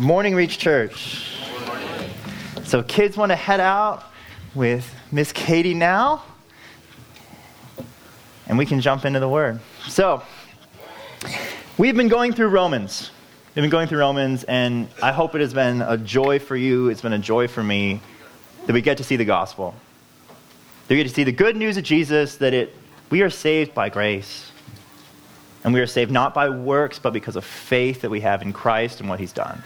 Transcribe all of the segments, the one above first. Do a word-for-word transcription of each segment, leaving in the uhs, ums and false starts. Morning Reach Church. Morning. So kids want to head out with Miss Katie now, and we can jump into the Word. So we've been going through Romans. We've been going through Romans, and I hope it has been a joy for you. It's been a joy for me that we get to see the gospel. That we get to see the good news of Jesus, that it we are saved by grace. And we are saved not by works, but because of faith that we have in Christ and what he's done.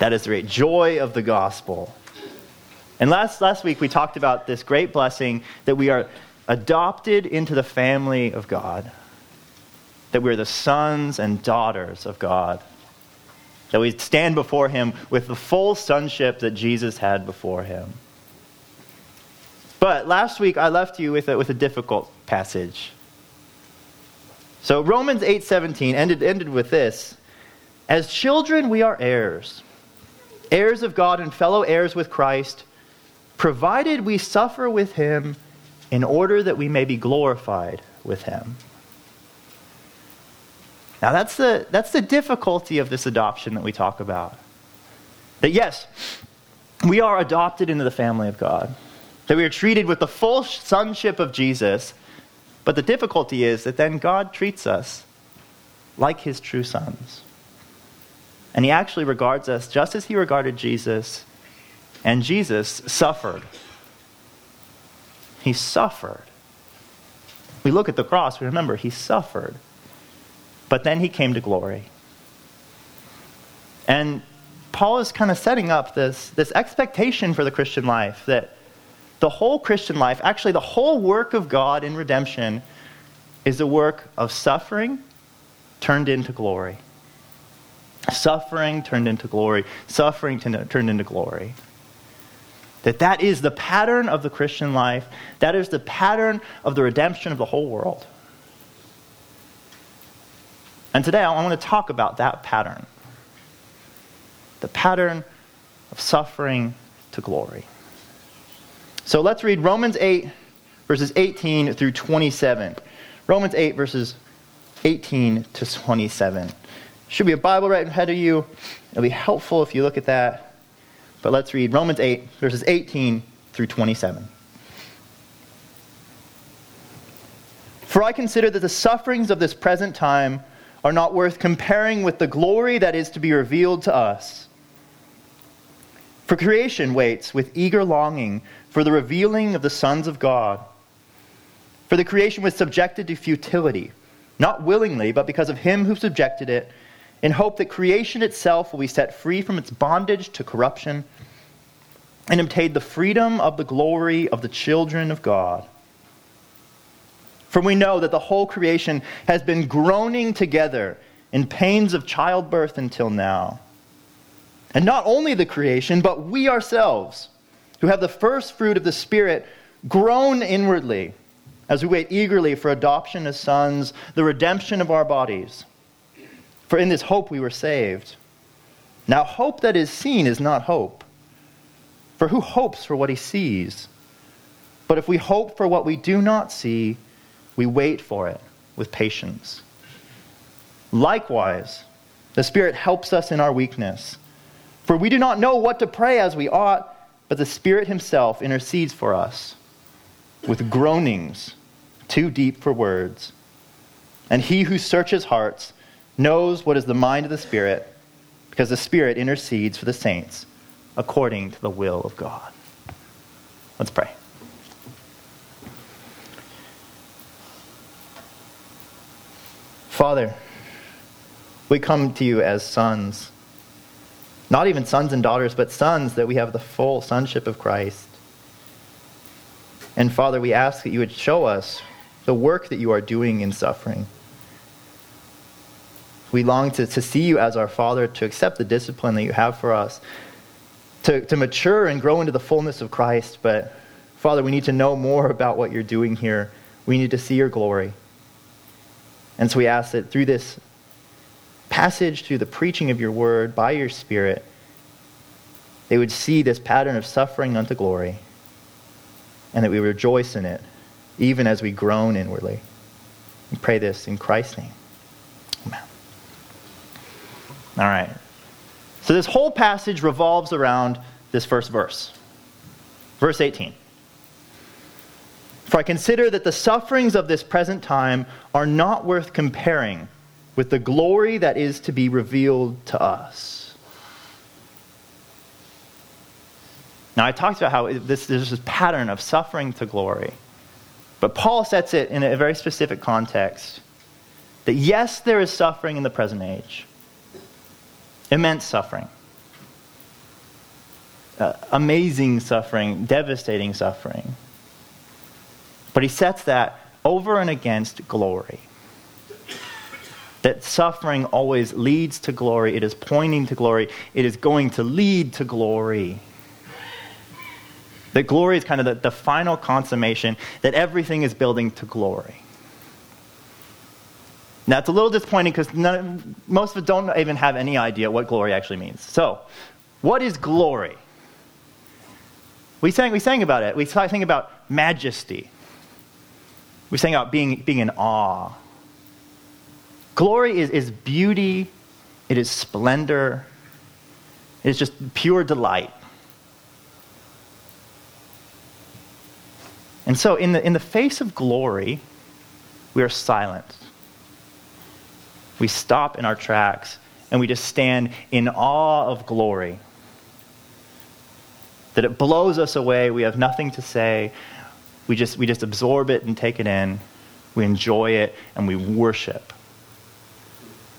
That is the great joy of the gospel. And last, last week we talked about this great blessing that we are adopted into the family of God. That we are the sons and daughters of God. That we stand before him with the full sonship that Jesus had before him. But last week I left you with a, with a difficult passage. So Romans eight seventeen ended, ended with this. As children, we are heirs, heirs of God and fellow heirs with Christ, provided we suffer with him in order that we may be glorified with him. Now that's the, that's the difficulty of this adoption that we talk about. That yes, we are adopted into the family of God, that we are treated with the full sonship of Jesus. But the difficulty is that then God treats us like his true sons. And he actually regards us just as he regarded Jesus, and Jesus suffered. He suffered. We look at the cross, we remember he suffered. But then he came to glory. And Paul is kind of setting up this, this expectation for the Christian life that the whole Christian life, actually the whole work of God in redemption, is a work of suffering turned into glory. Suffering turned into glory. Suffering turned into glory. That that is the pattern of the Christian life. That is the pattern of the redemption of the whole world. And today I want to talk about that pattern. The pattern of suffering to glory. So let's read Romans eight, verses eighteen through twenty-seven. Romans eight, verses eighteen to twenty-seven. Should be a Bible right ahead of you. It'll be helpful if you look at that. But let's read Romans eight, verses eighteen through twenty-seven. For I consider that the sufferings of this present time are not worth comparing with the glory that is to be revealed to us. For creation waits with eager longing for the revealing of the sons of God. For the creation was subjected to futility, not willingly, but because of him who subjected it, in hope that creation itself will be set free from its bondage to corruption and obtain the freedom of the glory of the children of God. For we know that the whole creation has been groaning together in pains of childbirth until now. And not only the creation, but we ourselves, who have the first fruit of the Spirit, groan inwardly as we wait eagerly for adoption as sons, the redemption of our bodies. For in this hope we were saved. Now hope that is seen is not hope. For who hopes for what he sees? But if we hope for what we do not see, we wait for it with patience. Likewise, the Spirit helps us in our weakness. For we do not know what to pray as we ought, but the Spirit himself intercedes for us with groanings too deep for words. And he who searches hearts knows what is the mind of the Spirit, because the Spirit intercedes for the saints according to the will of God. Let's pray. Father, we come to you as sons. Not even sons and daughters, but sons, that we have the full sonship of Christ. And Father, we ask that you would show us the work that you are doing in suffering. We long to, to see you as our Father, to accept the discipline that you have for us, to, to mature and grow into the fullness of Christ. But Father, we need to know more about what you're doing here. We need to see your glory. And so we ask that through this passage, through the preaching of your word by your Spirit, they would see this pattern of suffering unto glory, and that we rejoice in it, even as we groan inwardly. We pray this in Christ's name. Amen. All right. So this whole passage revolves around this first verse. Verse eighteen. For I consider that the sufferings of this present time are not worth comparing with the glory that is to be revealed to us. Now, I talked about how this, there's this pattern of suffering to glory. But Paul sets it in a very specific context. That yes, there is suffering in the present age. Immense suffering. Uh, amazing suffering, devastating suffering. But he sets that over and against glory. That suffering always leads to glory. It is pointing to glory. It is going to lead to glory. That glory is kind of the, the final consummation, that everything is building to glory. Now, it's a little disappointing because most of us don't even have any idea what glory actually means. So, what is glory? We sang, we sang about it. We sang about majesty. We sang about being, being in awe. Glory is, is beauty. It is splendor. It is just pure delight. And so in the, in the face of glory, we are silent. We stop in our tracks and we just stand in awe of glory. That it blows us away. We have nothing to say. We just, we just absorb it and take it in. We enjoy it and we worship.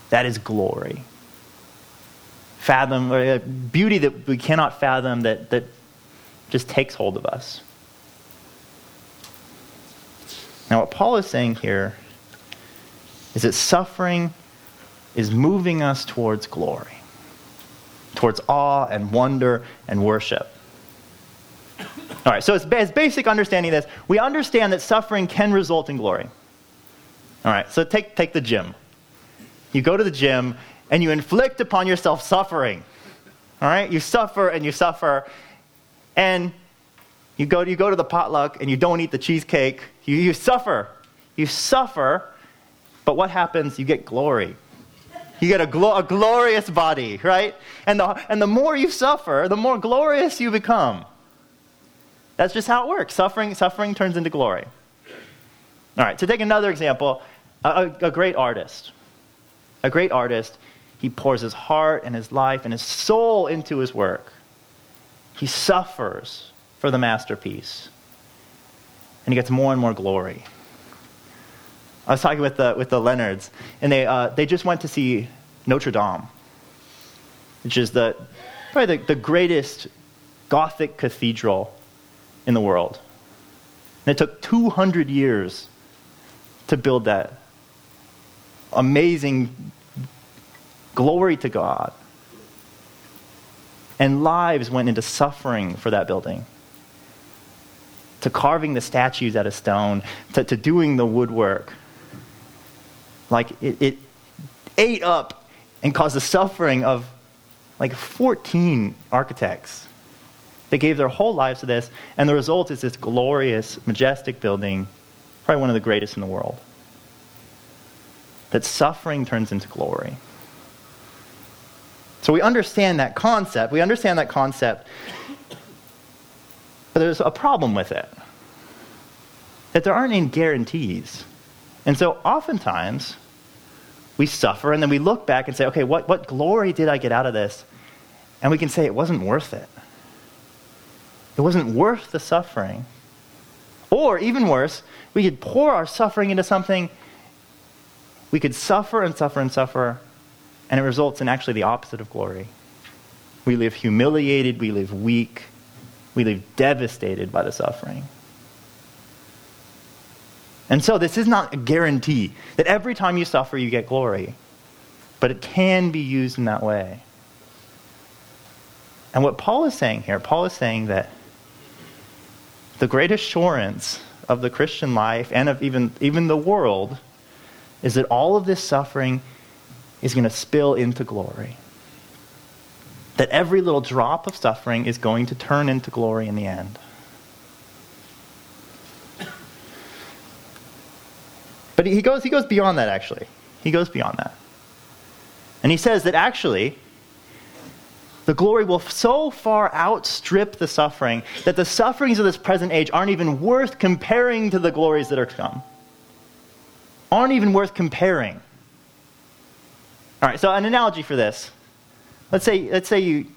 That is glory. Fathom, or beauty that we cannot fathom, that, that just takes hold of us. Now, what Paul is saying here is that suffering is moving us towards glory, towards awe and wonder and worship. All right, so it's, it's basic understanding this. We understand that suffering can result in glory. All right, so take take the gym. You go to the gym and you inflict upon yourself suffering. All right, you suffer and you suffer, and you go you go to the potluck and you don't eat the cheesecake. You you suffer, you suffer, but what happens? You get glory. You get a, glo- a glorious body, right? And the and the more you suffer, the more glorious you become. That's just how it works. Suffering, suffering turns into glory. All right, to take another example, a, a great artist. A great artist, he pours his heart and his life and his soul into his work. He suffers for the masterpiece. And he gets more and more glory. I was talking with the with the Leonards, and they uh, they just went to see Notre Dame, which is the probably the, the greatest Gothic cathedral in the world. And it took two hundred years to build that amazing glory to God. And lives went into suffering for that building. To carving the statues out of stone, to, to doing the woodwork. Like it, it ate up and caused the suffering of like fourteen architects. They gave their whole lives to this, and the result is this glorious, majestic building, probably one of the greatest in the world. That suffering turns into glory. So we understand that concept. We understand that concept, but there's a problem with it. That there aren't any guarantees. And so oftentimes, we suffer, and then we look back and say, okay, what, what glory did I get out of this? And we can say it wasn't worth it. It wasn't worth the suffering. Or even worse, we could pour our suffering into something. We could suffer and suffer and suffer, and it results in actually the opposite of glory. We live humiliated, we live weak, we live devastated by the suffering. And so this is not a guarantee that every time you suffer you get glory, but it can be used in that way. And what Paul is saying here, Paul is saying that the great assurance of the Christian life and of even, even the world is that all of this suffering is going to spill into glory. That every little drop of suffering is going to turn into glory in the end. But he goes, he goes beyond that, actually. He goes beyond that. And he says that actually, The glory will so far outstrip the suffering that the sufferings of this present age aren't even worth comparing to the glories that are to come. Aren't even worth comparing. All right, so an analogy for this. Let's say let's say you,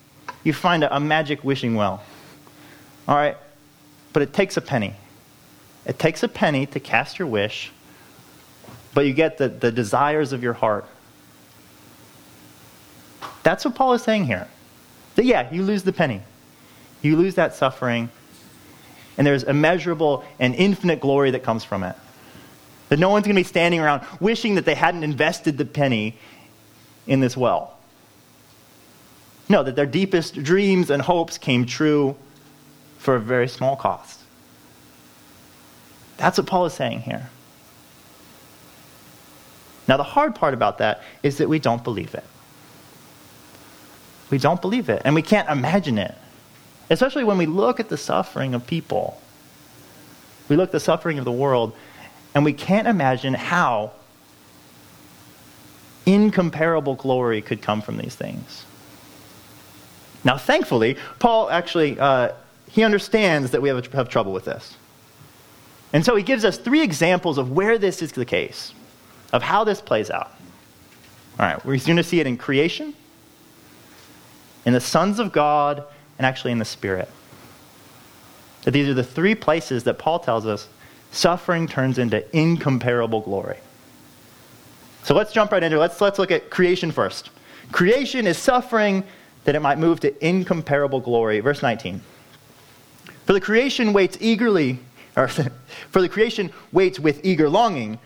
you find a, a magic wishing well. All right, but it takes a penny. It takes a penny to cast your wish, but you get the, the desires of your heart. That's what Paul is saying here. That yeah, you lose the penny. You lose that suffering, and there's immeasurable and infinite glory that comes from it. That no one's going to be standing around wishing that they hadn't invested the penny in this well. No, that their deepest dreams and hopes came true for a very small cost. That's what Paul is saying here. Now, the hard part about that is that we don't believe it. We don't believe it, and we can't imagine it. Especially when we look at the suffering of people. We look at the suffering of the world, and we can't imagine how incomparable glory could come from these things. Now, thankfully, Paul actually, uh, he understands that we have, have trouble with this. And so he gives us three examples of where this is the case, of how this plays out. All right, we're going to see it in creation, in the sons of God, and actually in the Spirit. That these are the three places that Paul tells us suffering turns into incomparable glory. So let's jump right into it. Let's, let's look at creation first. Creation is suffering that it might move to incomparable glory. Verse nineteen. For the creation waits eagerly, or for the creation waits with eager longing,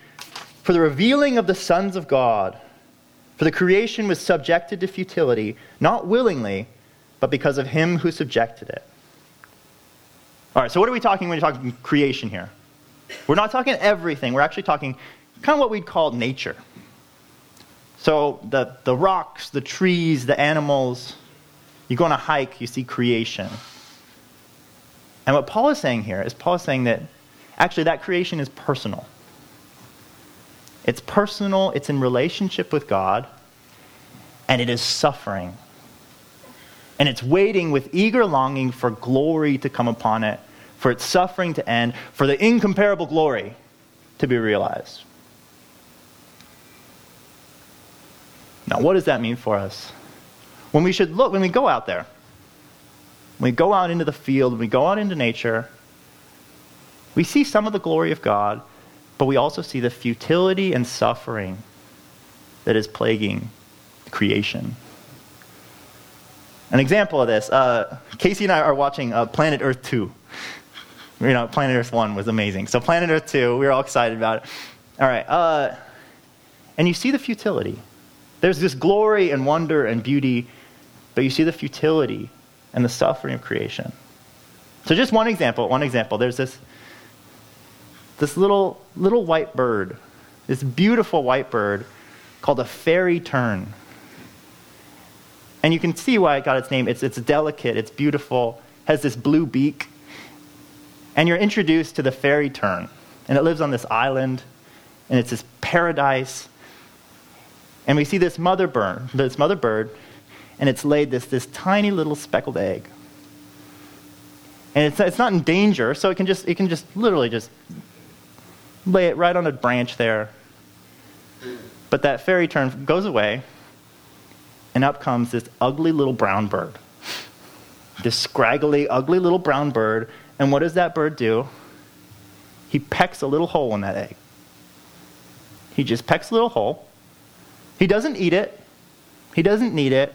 for the revealing of the sons of God. For the creation was subjected to futility, not willingly, but because of him who subjected it. All right, so what are we talking when we're talking creation here? We're not talking everything. We're actually talking kind of what we'd call nature. So the, the rocks, the trees, the animals. You go on a hike, you see creation. And what Paul is saying here is Paul is saying that actually that creation is personal. It's personal, it's in relationship with God, and it is suffering. And it's waiting with eager longing for glory to come upon it, for its suffering to end, for the incomparable glory to be realized. Now, what does that mean for us? When we should look, when we go out there, when we go out into the field, when we go out into nature, we see some of the glory of God, but we also see the futility and suffering that is plaguing creation. An example of this, uh, Casey and I are watching uh, Planet Earth two. You know, Planet Earth one was amazing. So Planet Earth two, we were all excited about it. All right, uh, and you see the futility. There's this glory and wonder and beauty, but you see the futility and the suffering of creation. So just one example, one example. There's this this little little white bird, this beautiful white bird called a fairy tern. And you can see why it got its name. It's it's delicate, it's beautiful, has this blue beak. And you're introduced to the fairy tern, and it lives on this island, and it's this paradise. And we see this mother bird, this mother bird, and it's laid this this tiny little speckled egg. And it's it's not in danger, so it can just it can just literally just lay it right on a branch there. But that fairy tern goes away, and up comes this ugly little brown bird. This scraggly, ugly little brown bird. And what does that bird do? He pecks a little hole in that egg. He just pecks a little hole. He doesn't eat it. He doesn't need it.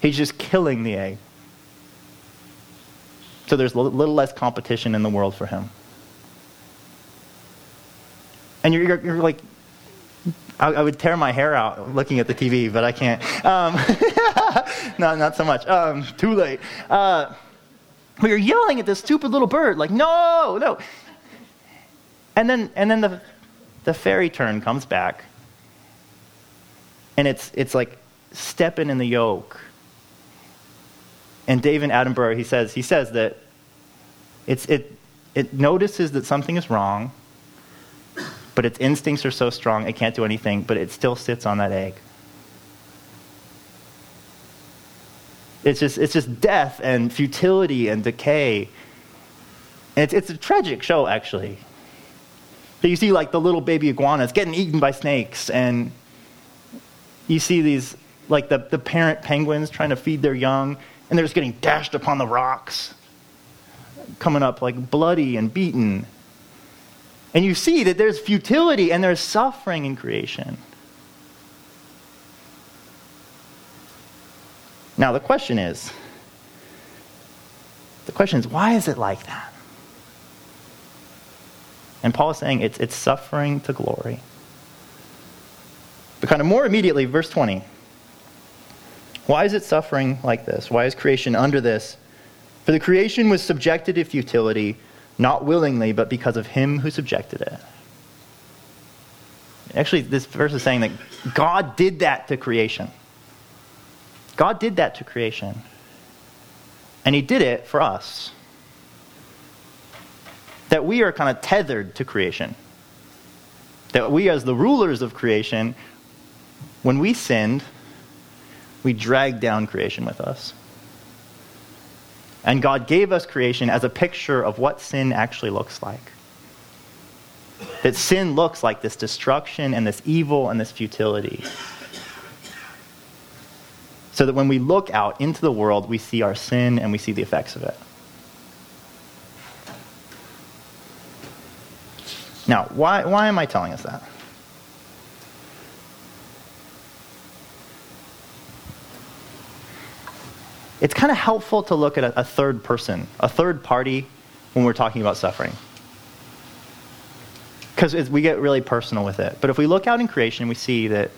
He's just killing the egg. So there's a little less competition in the world for him. And you're, you're, you're like, I, I would tear my hair out looking at the T V, but I can't. Um, no, not so much. Um, too late. Uh, but you're yelling at this stupid little bird, like, no, no. And then, and then the the fairy tern comes back, and it's it's like stepping in the yolk. And David Attenborough, he says he says that it's it it notices that something is wrong. But its instincts are so strong, it can't do anything, but it still sits on that egg. It's just it's just death and futility and decay. And it's, it's a tragic show, actually. So you see, like, the little baby iguanas getting eaten by snakes, and you see these, like, the, the parent penguins trying to feed their young, and they're just getting dashed upon the rocks, coming up, like, bloody and beaten. And you see that there's futility and there's suffering in creation. Now, the question is, the question is, why is it like that? And Paul is saying it's, it's suffering to glory. But kind of more immediately, verse twenty. Why is it suffering like this? Why is creation under this? For the creation was subjected to futility, not willingly, but because of him who subjected it. Actually, this verse is saying that God did that to creation. God did that to creation. And he did it for us. That we are kind of tethered to creation. That we, as the rulers of creation, when we sinned, we dragged down creation with us. And God gave us creation as a picture of what sin actually looks like. That sin looks like this destruction and this evil and this futility. So that when we look out into the world, we see our sin and we see the effects of it. Now, why, why am I telling us that? It's kind of helpful to look at a, a third person, a third party, when we're talking about suffering. Because we get really personal with it. But if we look out in creation, we see that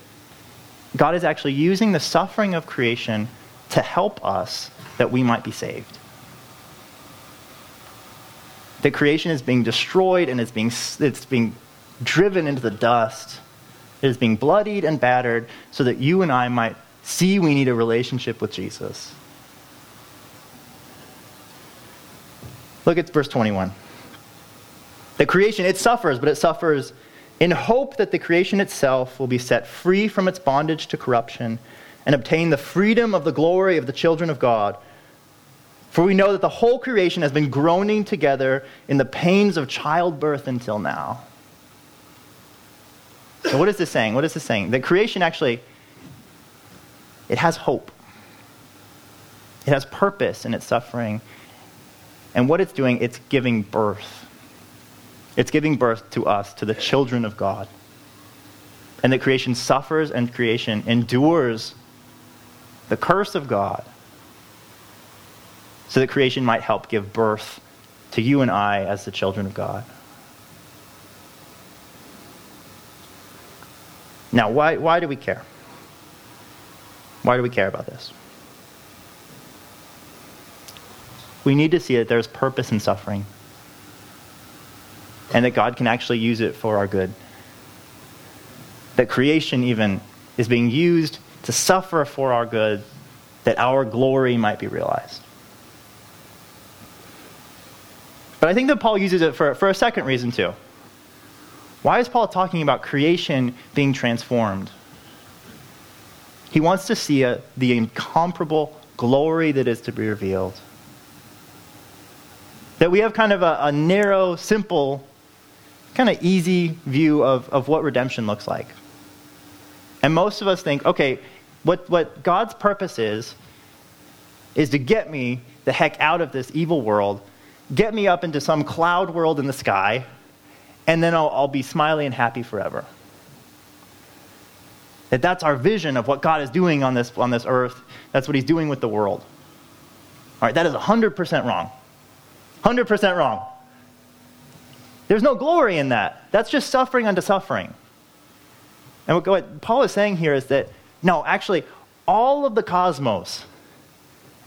God is actually using the suffering of creation to help us that we might be saved. That creation is being destroyed and it's being, it's being driven into the dust. It is being bloodied and battered so that you and I might see we need a relationship with Jesus. Look at verse twenty-one. The creation, it suffers, but it suffers in hope that the creation itself will be set free from its bondage to corruption and obtain the freedom of the glory of the children of God. For we know that the whole creation has been groaning together in the pains of childbirth until now. So what is this saying? What is this saying? That creation actually, it has hope. It has purpose in its suffering. And what it's doing, it's giving birth. It's giving birth to us, to the children of God. And that creation suffers and creation endures the curse of God so that creation might help give birth to you and I as the children of God. Now, why, why do we care? Why do we care about this? We need to see that there's purpose in suffering and that God can actually use it for our good. That creation even is being used to suffer for our good, that our glory might be realized. But I think that Paul uses it for, for a second reason too. Why is Paul talking about creation being transformed? He wants to see a, the incomparable glory that is to be revealed. That we have kind of a, a narrow, simple, kind of easy view of, of what redemption looks like. And most of us think, okay, what, what God's purpose is, is to get me the heck out of this evil world, get me up into some cloud world in the sky, and then I'll, I'll be smiley and happy forever. That that's our vision of what God is doing on this, on this earth. That's what he's doing with the world. All right, that is one hundred percent wrong. one hundred percent wrong. There's no glory in that. That's just suffering unto suffering. And what Paul is saying here is that, no, actually, all of the cosmos,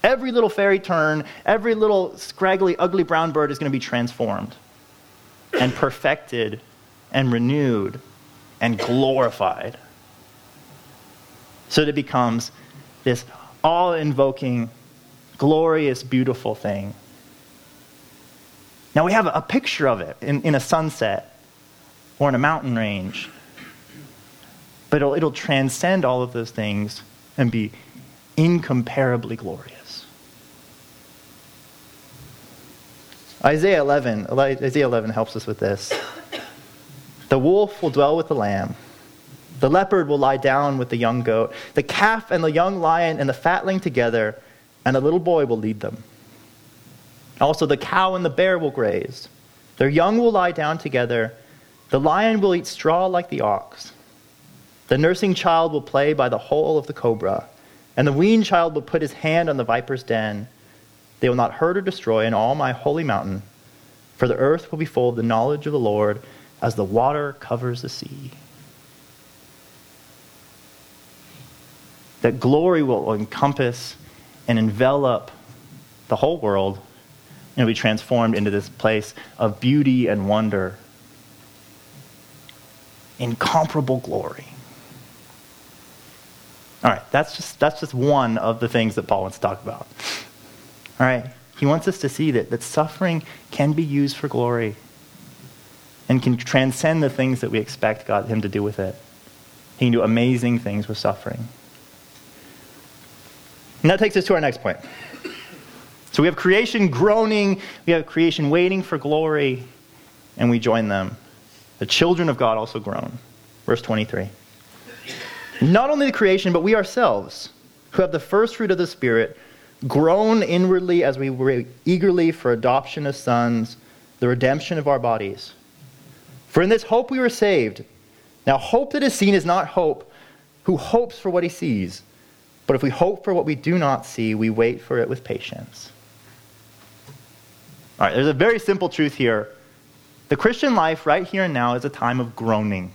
every little fairy tern, every little scraggly, ugly brown bird is going to be transformed and perfected and renewed and glorified. So that it becomes this all-invoking, glorious, beautiful thing. Now we have a picture of it in, in a sunset or in a mountain range. But it'll, it'll transcend all of those things and be incomparably glorious. Isaiah eleven, Isaiah eleven helps us with this. The wolf will dwell with the lamb. The leopard will lie down with the young goat. The calf and the young lion and the fatling together, and a little boy will lead them. Also the cow and the bear will graze. Their young will lie down together. The lion will eat straw like the ox. The nursing child will play by the hole of the cobra, and the weaned child will put his hand on the viper's den. They will not hurt or destroy in all my holy mountain, for the earth will be full of the knowledge of the Lord as the water covers the sea. That glory will encompass and envelop the whole world and be transformed into this place of beauty and wonder. Incomparable glory. All right, that's just that's just one of the things that Paul wants to talk about. All right, he wants us to see that, that suffering can be used for glory and can transcend the things that we expect God him to do with it. He can do amazing things with suffering. And that takes us to our next point. So we have creation groaning, we have creation waiting for glory, and we join them. The children of God also groan. Verse twenty-three. Not only the creation, but we ourselves, who have the first fruit of the Spirit, groan inwardly as we wait eagerly for adoption as sons, the redemption of our bodies. For in this hope we were saved. Now hope that is seen is not hope. Who hopes for what he sees? But if we hope for what we do not see, we wait for it with patience. All right, there's a very simple truth here. The Christian life right here and now is a time of groaning.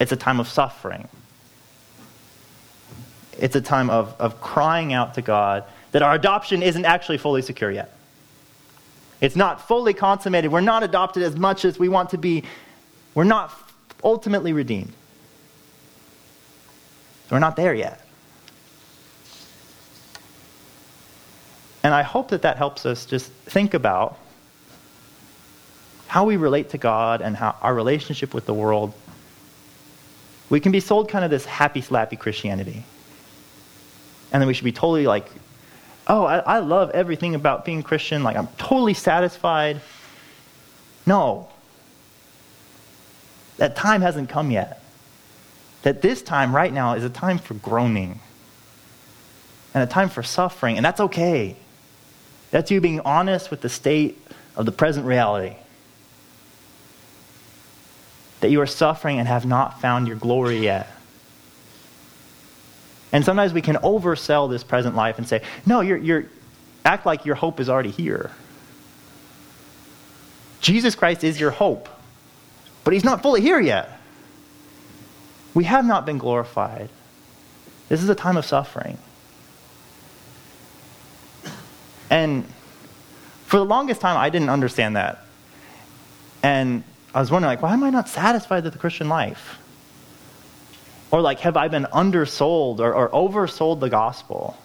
It's a time of suffering. It's a time of, of crying out to God that our adoption isn't actually fully secure yet. It's not fully consummated. We're not adopted as much as we want to be. We're not ultimately redeemed. We're not there yet. And I hope that that helps us just think about how we relate to God and how our relationship with the world. We can be sold kind of this happy, slappy Christianity. And then we should be totally like, oh, I, I love everything about being Christian. Like, I'm totally satisfied. No. That time hasn't come yet. That this time right now is a time for groaning and a time for suffering, and that's okay. That's you being honest with the state of the present reality. That you are suffering and have not found your glory yet. And sometimes we can oversell this present life and say, no, you're, you're act like your hope is already here. Jesus Christ is your hope, but he's not fully here yet. We have not been glorified. This is a time of suffering. And for the longest time, I didn't understand that. And I was wondering, like, why am I not satisfied with the Christian life? Or, like, have I been undersold or, or oversold the gospel?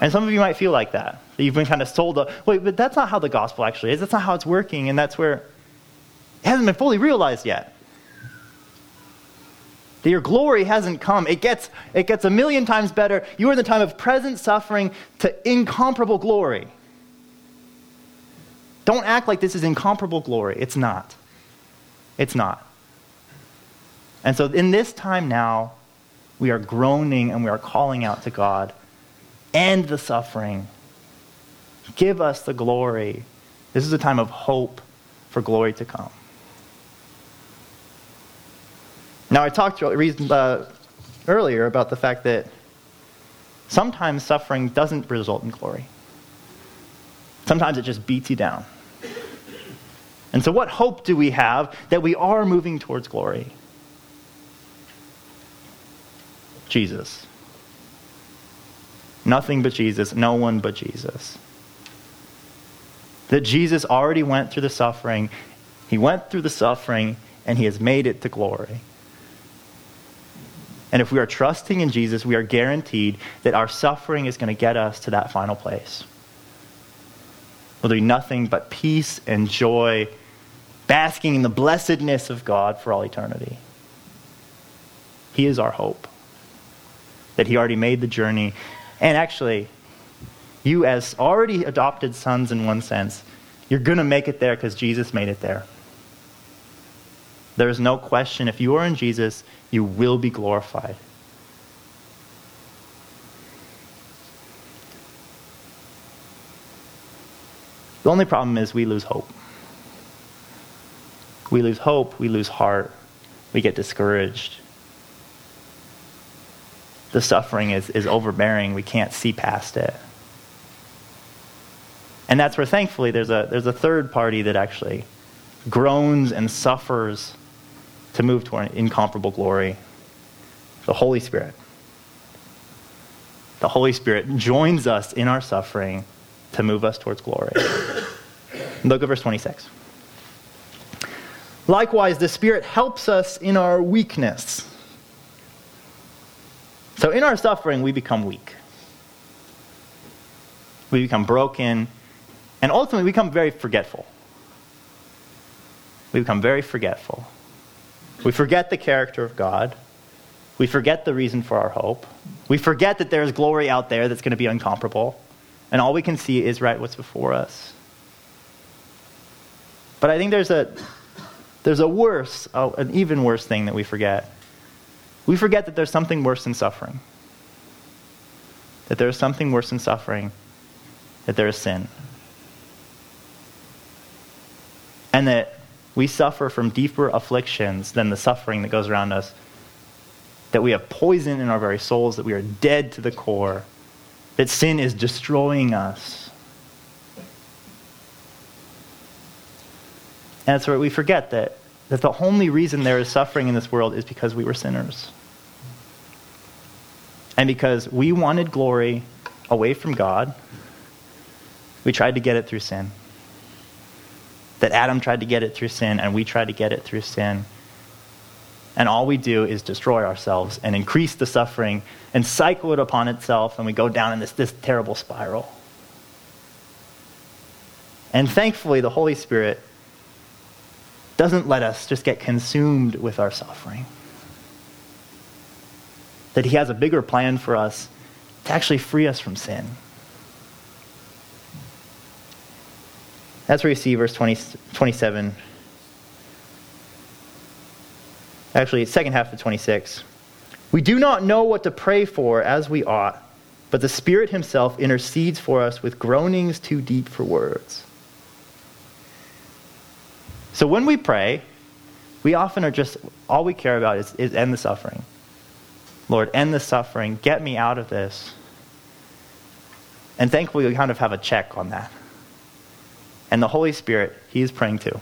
And some of you might feel like that. That you've been kind of sold a, wait, but that's not how the gospel actually is. That's not how it's working. And that's where it hasn't been fully realized yet. That your glory hasn't come. It gets, it gets a million times better. You are in the time of present suffering to incomparable glory. Don't act like this is incomparable glory. It's not. It's not. And so in this time now, we are groaning and we are calling out to God. End the suffering. Give us the glory. This is a time of hope for glory to come. Now, I talked uh, earlier about the fact that sometimes suffering doesn't result in glory. Sometimes it just beats you down. And so what hope do we have that we are moving towards glory? Jesus. Nothing but Jesus. No one but Jesus. That Jesus already went through the suffering. He went through the suffering, and he has made it to glory. And if we are trusting in Jesus, we are guaranteed that our suffering is going to get us to that final place. There'll be nothing but peace and joy, basking in the blessedness of God for all eternity. He is our hope. that he already made the journey. And actually, you as already adopted sons in one sense, you're going to make it there because Jesus made it there. There is no question, if you are in Jesus, you will be glorified. The only problem is we lose hope. We lose hope, we lose heart, we get discouraged. The suffering is, is overbearing, we can't see past it. And that's where thankfully there's a there's a third party that actually groans and suffers to move toward incomparable glory, the Holy Spirit. The Holy Spirit joins us in our suffering to move us towards glory. Look at verse twenty-six. Likewise, the Spirit helps us in our weakness. So in our suffering, we become weak. We become broken, and ultimately we become very forgetful. We become very forgetful. We forget the character of God. We forget the reason for our hope. We forget that there's glory out there that's going to be incomparable, and all we can see is right what's before us. But I think there's a there's a worse, oh, an even worse thing that we forget. We forget that there's something worse than suffering. That there is something worse than suffering, that there is sin. And that we suffer from deeper afflictions than the suffering that goes around us, that we have poison in our very souls, that we are dead to the core, that sin is destroying us. And that's where we forget that, that the only reason there is suffering in this world is because we were sinners. And because we wanted glory away from God, we tried to get it through sin. That Adam tried to get it through sin, and we tried to get it through sin. And all we do is destroy ourselves and increase the suffering and cycle it upon itself, and we go down in this, this terrible spiral. And thankfully, the Holy Spirit doesn't let us just get consumed with our suffering. That he has a bigger plan for us to actually free us from sin. That's where you see verse twenty, twenty-seven. Actually, second half of twenty-six. We do not know what to pray for as we ought, but the Spirit himself intercedes for us with groanings too deep for words. So when we pray, we often are just, all we care about is, is end the suffering. Lord, end the suffering. Get me out of this. And thankfully, we kind of have a check on that. And the Holy Spirit, he is praying too.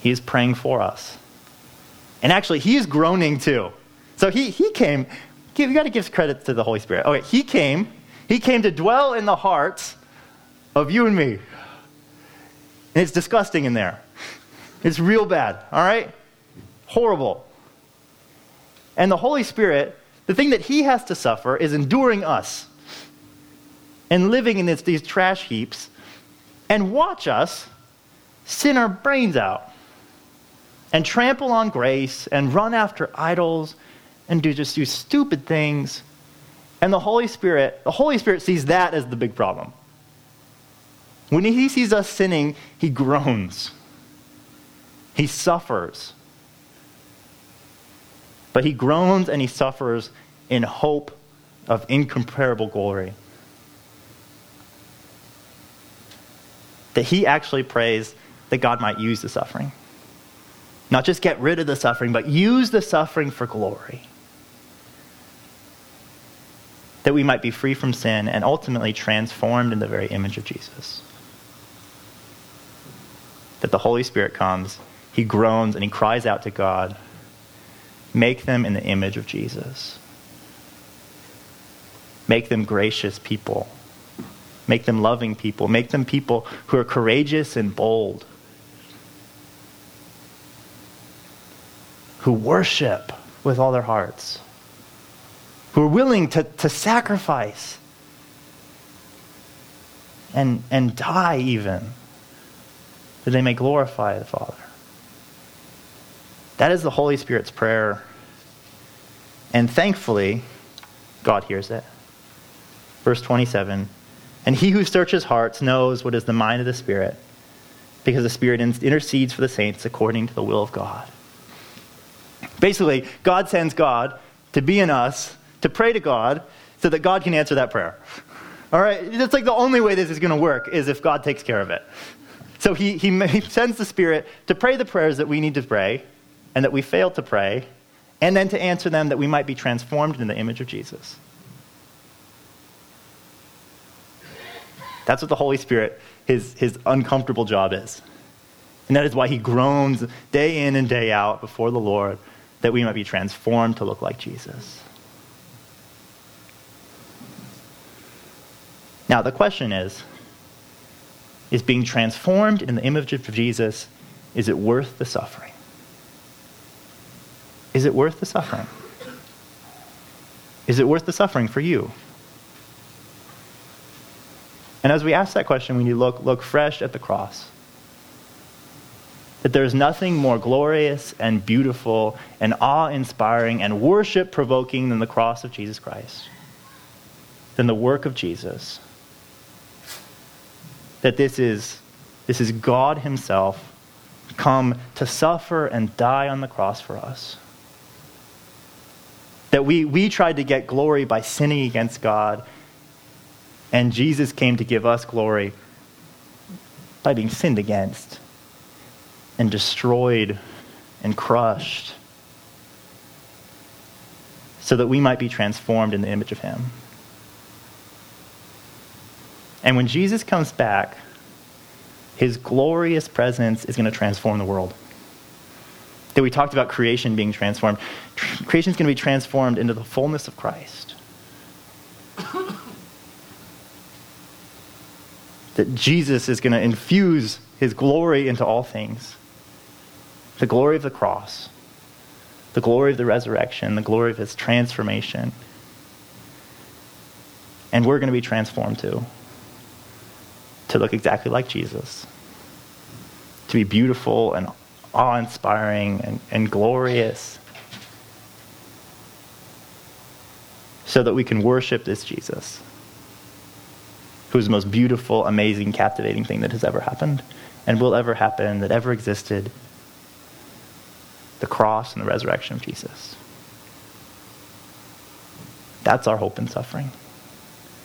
He is praying for us. And actually, he is groaning too. So he, he came, you got to give credit to the Holy Spirit. Okay, he came, he came to dwell in the hearts of you and me. And it's disgusting in there. It's real bad, all right? Horrible. And the Holy Spirit, the thing that he has to suffer is enduring us and living in this, these trash heaps and watch us sin our brains out and trample on grace and run after idols and do just do stupid things. And the Holy Spirit, the Holy Spirit sees that as the big problem. When he sees us sinning, he groans. He suffers. But he groans and he suffers in hope of incomparable glory. That he actually prays that God might use the suffering. Not just get rid of the suffering, but use the suffering for glory. That we might be free from sin and ultimately transformed in the very image of Jesus. That the Holy Spirit comes, he groans and he cries out to God, make them in the image of Jesus. Make them gracious people. Make them loving people. Make them people who are courageous and bold. Who worship with all their hearts. Who are willing to, to sacrifice and, and die even, that they may glorify the Father. That is the Holy Spirit's prayer. And thankfully, God hears it. Verse twenty-seven, and he who searches hearts knows what is the mind of the Spirit, because the Spirit intercedes for the saints according to the will of God. Basically, God sends God to be in us, to pray to God, so that God can answer that prayer. All right? That's like the only way this is going to work is if God takes care of it. So he, he, he sends the Spirit to pray the prayers that we need to pray and that we fail to pray, and then to answer them that we might be transformed in the image of Jesus. That's what the Holy Spirit, his, his uncomfortable job is. And that is why he groans day in and day out before the Lord that we might be transformed to look like Jesus. Now, the question is, is being transformed in the image of Jesus, is it worth the suffering? Is it worth the suffering? Is it worth the suffering for you? And as we ask that question, we need to look, look fresh at the cross. That there is nothing more glorious and beautiful and awe-inspiring and worship-provoking than the cross of Jesus Christ, than the work of Jesus. That this is, this is God himself come to suffer and die on the cross for us. That we, we tried to get glory by sinning against God, and Jesus came to give us glory by being sinned against and destroyed and crushed so that we might be transformed in the image of him. And when Jesus comes back, his glorious presence is going to transform the world. That we talked about creation being transformed. Creation is going to be transformed into the fullness of Christ. That Jesus is going to infuse his glory into all things. The glory of the cross, the glory of the resurrection, the glory of his transformation. And we're going to be transformed too, to look exactly like Jesus, to be beautiful and awe-inspiring and, and glorious, so that we can worship this Jesus, who is the most beautiful, amazing, captivating thing that has ever happened and will ever happen, that ever existed, the cross and the resurrection of Jesus. That's our hope in suffering.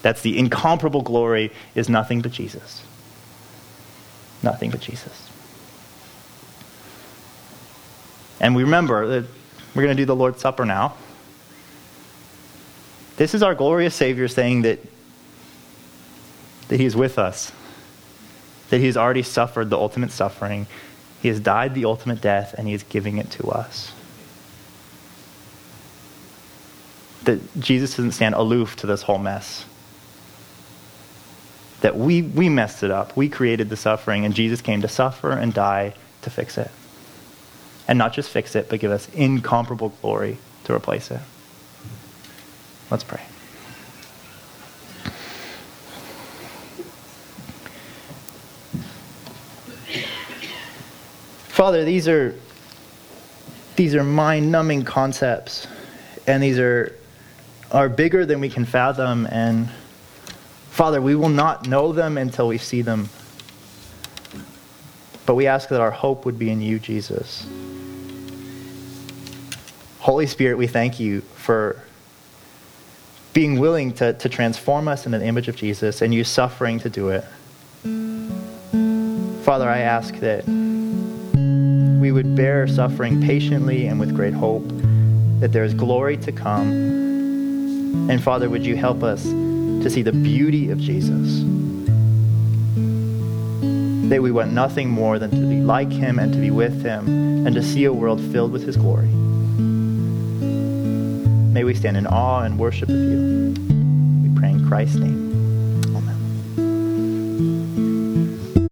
That's the incomparable glory is nothing but Jesus. Nothing but Jesus. And we remember that we're going to do the Lord's Supper now. This is our glorious Savior saying that that he is with us, that he has already suffered the ultimate suffering, he has died the ultimate death, and he is giving it to us. That Jesus doesn't stand aloof to this whole mess. That we we messed it up, we created the suffering, and Jesus came to suffer and die to fix it. And not just fix it, but give us incomparable glory to replace it. Let's pray. Father, these are these are mind-numbing concepts, and these are are bigger than we can fathom. And Father, we will not know them until we see them. But we ask that our hope would be in you, Jesus. Holy Spirit, we thank you for being willing to, to transform us into the image of Jesus and you suffering to do it. Father, I ask that we would bear suffering patiently and with great hope, that there is glory to come. And Father, would you help us to see the beauty of Jesus? That we want nothing more than to be like him and to be with him and to see a world filled with his glory. May we stand in awe and worship of you. We pray in Christ's name.